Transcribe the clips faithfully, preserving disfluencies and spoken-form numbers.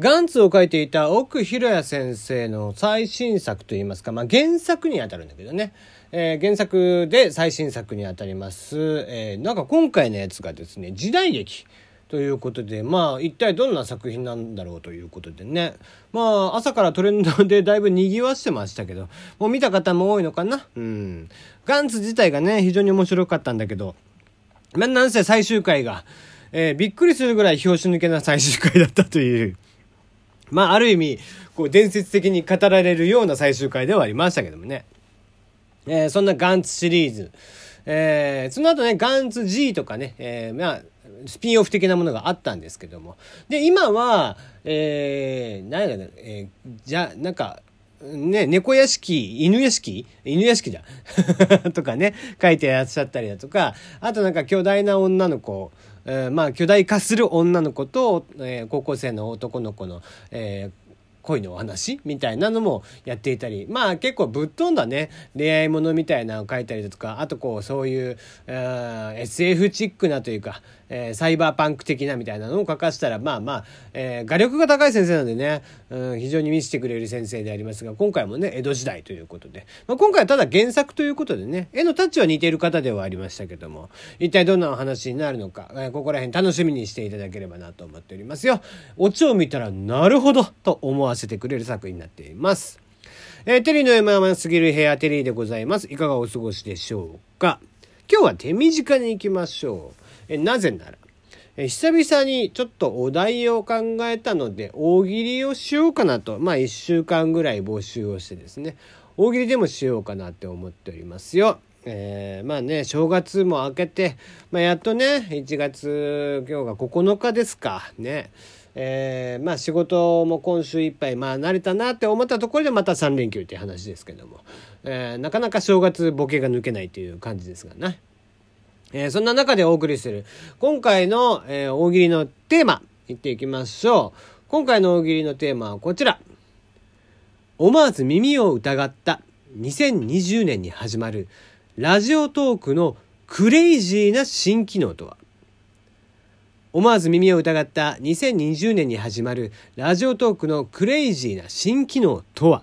ガンツを書いていた奥博也先生の最新作といいますか、まあ、原作にあたるんだけどね、えー、原作で最新作にあたります、えー、なんか今回のやつがですね時代劇ということで、まあ一体どんな作品なんだろうということでね、まあ朝からトレンドでだいぶ賑わしてましたけど、もう見た方も多いのかな。うん、ガンツ自体がね非常に面白かったんだけど、まあ、なんせ最終回が、えー、びっくりするぐらい拍子抜けな最終回だったという。まあある意味こう伝説的に語られるような最終回ではありましたけどもね、えー、そんなガンツシリーズ、えー、その後ねガンツ G とかね、えー、まあスピンオフ的なものがあったんですけども、で今は、えー、何だ、えー、じゃなんかね猫屋敷犬屋敷犬屋敷だとかね書いてらっしゃったりだとか、あとなんか巨大な女の子、えー、まあ巨大化する女の子と、えー、高校生の男の子の、えー、恋のお話みたいなのもやっていたり、まあ結構ぶっ飛んだね恋愛ものみたいなのを書いたりだとか、あとこうそういう、えー、エスエフ チックなというか、えー、サイバーパンク的なみたいなのを書かせたら、まあまあ、えー、画力が高い先生なんでね、うん、非常に見せてくれる先生でありますが、今回もね江戸時代ということで、まあ、今回はただ原作ということでね絵のタッチは似ている方ではありましたけども、一体どんなお話になるのか、えー、ここら辺楽しみにしていただければなと思っておりますよ。オチを見たらなるほどと思わせてくれる作品になっています。えー、テリーの山々すぎる部屋テリーでございます。いかがお過ごしでしょうか。今日は手短に行きましょう。えなぜなら、え久々にちょっとお題を考えたので大喜利をしようかなと、まあいっしゅうかんぐらい募集をしてですね、大喜利でもしようかなって思っておりますよ。えー、まあね正月も明けて、まあ、やっとねいちがつ今日がここのかですかね。えー、まあ仕事も今週いっぱいまあ慣れたなって思ったところでまたさんれんきゅうっていう話ですけども、えー、なかなか正月ボケが抜けないという感じですがね。えー、そんな中でお送りする今回の、えー、大喜利のテーマいっていきましょう。今回の大喜利のテーマはこちら。思わず耳を疑ったにせんにじゅうねんに始まるラジオトークのクレイジーな新機能とは。思わず耳を疑ったにせんにじゅうねんに始まるラジオトークのクレイジーな新機能とは。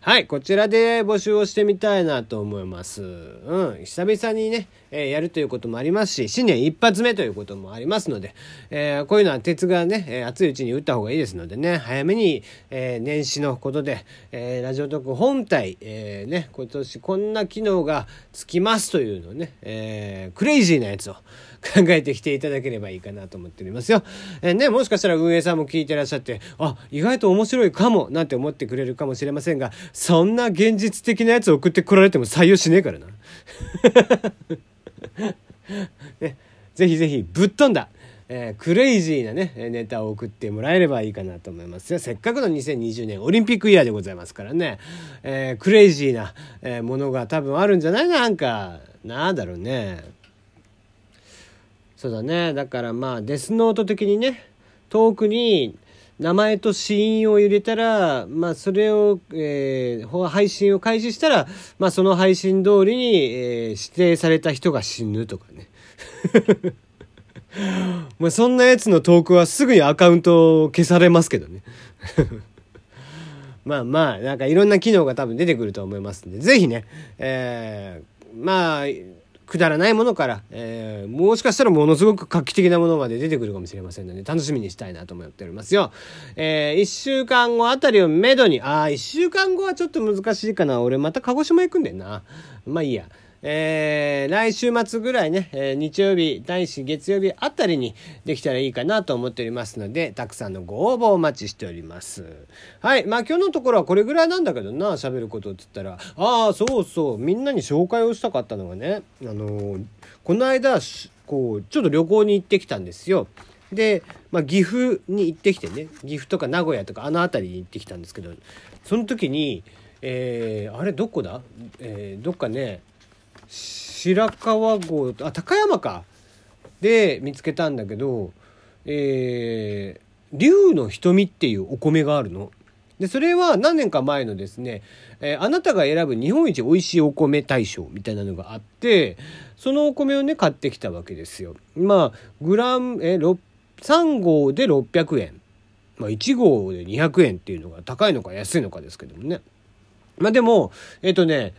はい、こちらで募集をしてみたいなと思います。うん、久々にね、えー、やるということもありますし、新年一発目ということもありますので、えー、こういうのは鉄がね、えー、熱いうちに打った方がいいですのでね、早めに、えー、年始のことで、えー、ラジオトーク本体、えー、ね、今年こんな機能がつきますというのをね、えー、クレイジーなやつを考えてきていただければいいかなと思っておりますよ。えー、ね、もしかしたら運営さんも聞いてらっしゃって、あ、意外と面白いかもなんて思ってくれるかもしれませんが、そんな現実的なやつ送ってこられても採用しねえからな、ね、ぜひぜひぶっ飛んだ、えー、クレイジーなねネタを送ってもらえればいいかなと思いますよ。せっかくのにせんにじゅうねんオリンピックイヤーでございますからね、えー、クレイジーな、えー、ものが多分あるんじゃないな。なんかなんだろうね。そうだね。だからまあデスノート的にね遠くに名前と死因を入れたら、まあ、それを、えー、配信を開始したら、まあ、その配信通りに、えー、指定された人が死ぬとかね。まあそんなやつのトークはすぐにアカウントを消されますけどね。まあまあ、なんかいろんな機能が多分出てくると思いますんで、ぜひね、えー、まあ、くだらないものから、えー、もしかしたらものすごく画期的なものまで出てくるかもしれませんので楽しみにしたいなと思っておりますよ。えー、いっしゅうかんごあたりをめどに、あーいっしゅうかんごはちょっと難しいかな。俺また鹿児島行くんだよな。まあいいや。えー、来週末ぐらいね、えー、日曜日ないし月曜日あたりにできたらいいかなと思っておりますので、たくさんのご応募をお待ちしております。はい、まあ今日のところはこれぐらいなんだけどな。喋ることって言ったら、ああそうそう、みんなに紹介をしたかったのがね、あのー、この間こうちょっと旅行に行ってきたんですよ。で、まあ、岐阜に行ってきてね、岐阜とか名古屋とかあの辺りに行ってきたんですけど、その時に、えー、あれどこだ、えー、どっかね白川郷、あ高山かで見つけたんだけど、えー、龍の瞳っていうお米があるので、それは何年か前のですね、えー、あなたが選ぶ日本一おいしいお米大賞みたいなのがあって、そのお米をね買ってきたわけですよ。まあグラム、えー、さんごうでろっぴゃくえんまあ、いち合でにひゃくえんっていうのが高いのか安いのかですけどもね。まあでもえっとね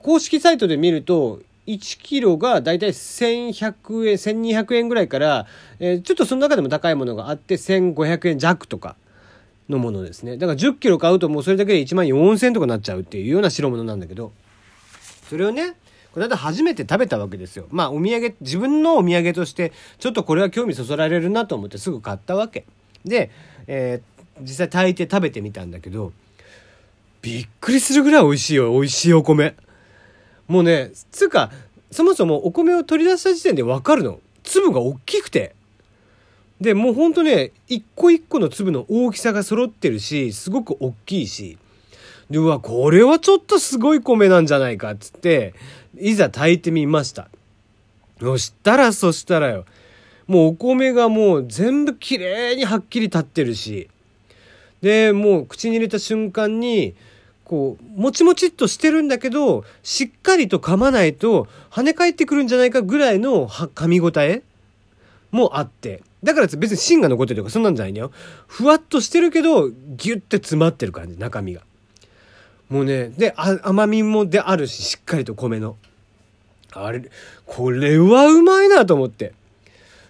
公式サイトで見るといちキロがだいたいせんひゃくえんせんにひゃくえんぐらいから、えー、ちょっとその中でも高いものがあってせんごひゃくえんじゃくとかのものですね。だからじゅっキロ買うともうそれだけでいちまんよんせんえんとかなっちゃうっていうような代物なんだけど、それをねこの間初めて食べたわけですよ。まあお土産、自分のお土産としてちょっとこれは興味そそられるなと思ってすぐ買ったわけで、えー、実際炊いて食べてみたんだけど、びっくりするぐらい美味しいよ。美味しいお米。もうね、つうかそもそもお米を取り出した時点で分かるの。粒が大きくて、でもうほんとね一個一個の粒の大きさが揃ってるし、すごく大きいし、でうわこれはちょっとすごい米なんじゃないかっつっていざ炊いてみました。そしたらそしたらよもうお米がもう全部きれいにはっきり立ってるし、でもう口に入れた瞬間にこうもちもちっとしてるんだけどしっかりと噛まないと跳ね返ってくるんじゃないかぐらいの噛み応えもあって、だから別に芯が残ってるとかそんなんじゃないんだよ。ふわっとしてるけどギュッて詰まってる感じ、中身がもうね、で甘みもであるし、しっかりと米のあれ、これはうまいなと思って、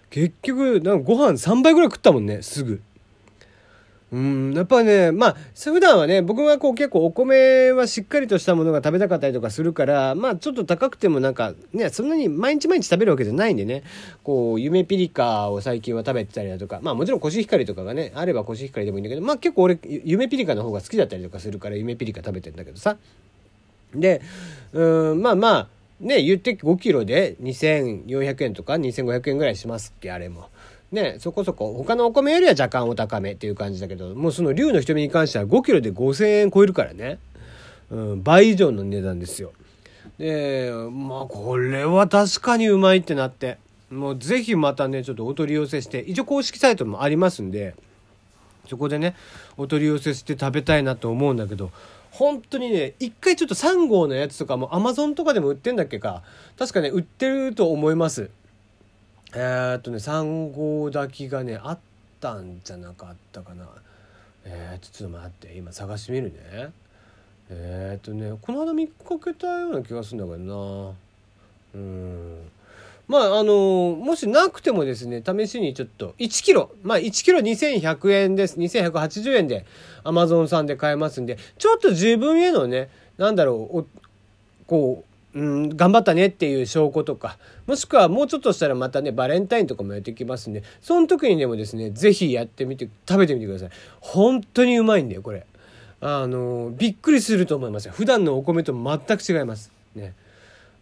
結局なんかご飯さんばいぐらい食ったもんね、すぐ。うん、やっぱね、まあ普段はね僕はこう結構お米はしっかりとしたものが食べたかったりとかするから、まあちょっと高くてもなんかねそんなに毎日毎日食べるわけじゃないんでね、こう夢ピリカを最近は食べてたりだとか、まあもちろんコシヒカリとかがねあればコシヒカリでもいいんだけど、まあ結構俺夢ピリカの方が好きだったりとかするから夢ピリカ食べてんだけどさ、でうん、まあまあね言ってごキロでにせんよんひゃくえんとかにせんごひゃくえんぐらいしますっけ、あれもね、そこそこ他のお米よりは若干お高めっていう感じだけど、もうその龍の瞳に関してはごキロでごせんえん超えるからね、うん、倍以上の値段ですよ。でまあこれは確かにうまいってなって、もうぜひまたねちょっとお取り寄せして、一応公式サイトもありますんでそこでねお取り寄せして食べたいなと思うんだけど、本当にね一回ちょっとさん号のやつとかも Amazon とかでも売ってんだっけか、確かね売ってると思います。えーっとねさん号炊きがねあったんじゃなかったかな。えー、ちょっと待って今探してみるね。えー、っとねこの間見かけたような気がするんだけどな。うん、まああのもしなくてもですね試しにちょっといちキロ、まあいちキロにせんひゃくえんです、にせんひゃくはちじゅうえんで Amazon さんで買えますんで、ちょっと自分へのねなんだろうこううん、頑張ったねっていう証拠とか、もしくはもうちょっとしたらまたねバレンタインとかもやってきますんで、その時にでもですねぜひやってみて食べてみてください。本当にうまいんだよこれ、あのびっくりすると思いますよ。普段のお米と全く違いますね。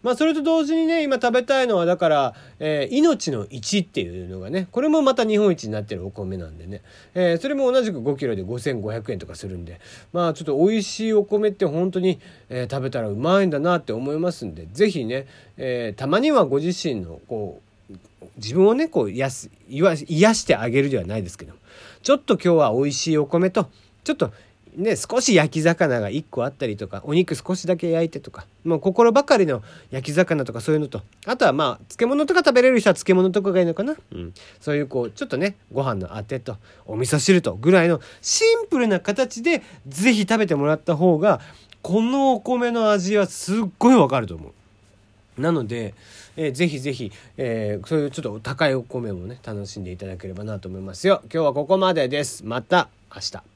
まあそれと同時にね今食べたいのはだから、えー、命のいちっていうのがね、これもまた日本一になってるお米なんでね、えー、それも同じくごキロでごせんごひゃくえんとかするんで、まあちょっと美味しいお米って本当に、えー、食べたらうまいんだなって思いますんで、ぜひね、えー、たまにはご自身のこう自分をねこう癒す、癒してあげるではないですけども、ちょっと今日は美味しいお米とちょっとね、少し焼き魚がいっこあったりとか、お肉少しだけ焼いてとか、もう心ばかりの焼き魚とかそういうのと、あとはまあ漬物とか食べれる人は漬物とかがいいのかな、うん、そういうこうちょっとねご飯のあてとお味噌汁とぐらいのシンプルな形でぜひ食べてもらった方がこのお米の味はすっごいわかると思う。なので、えー、ぜひぜひ、えー、そういうちょっと高いお米もね楽しんでいただければなと思いますよ。今日はここまでです。また明日。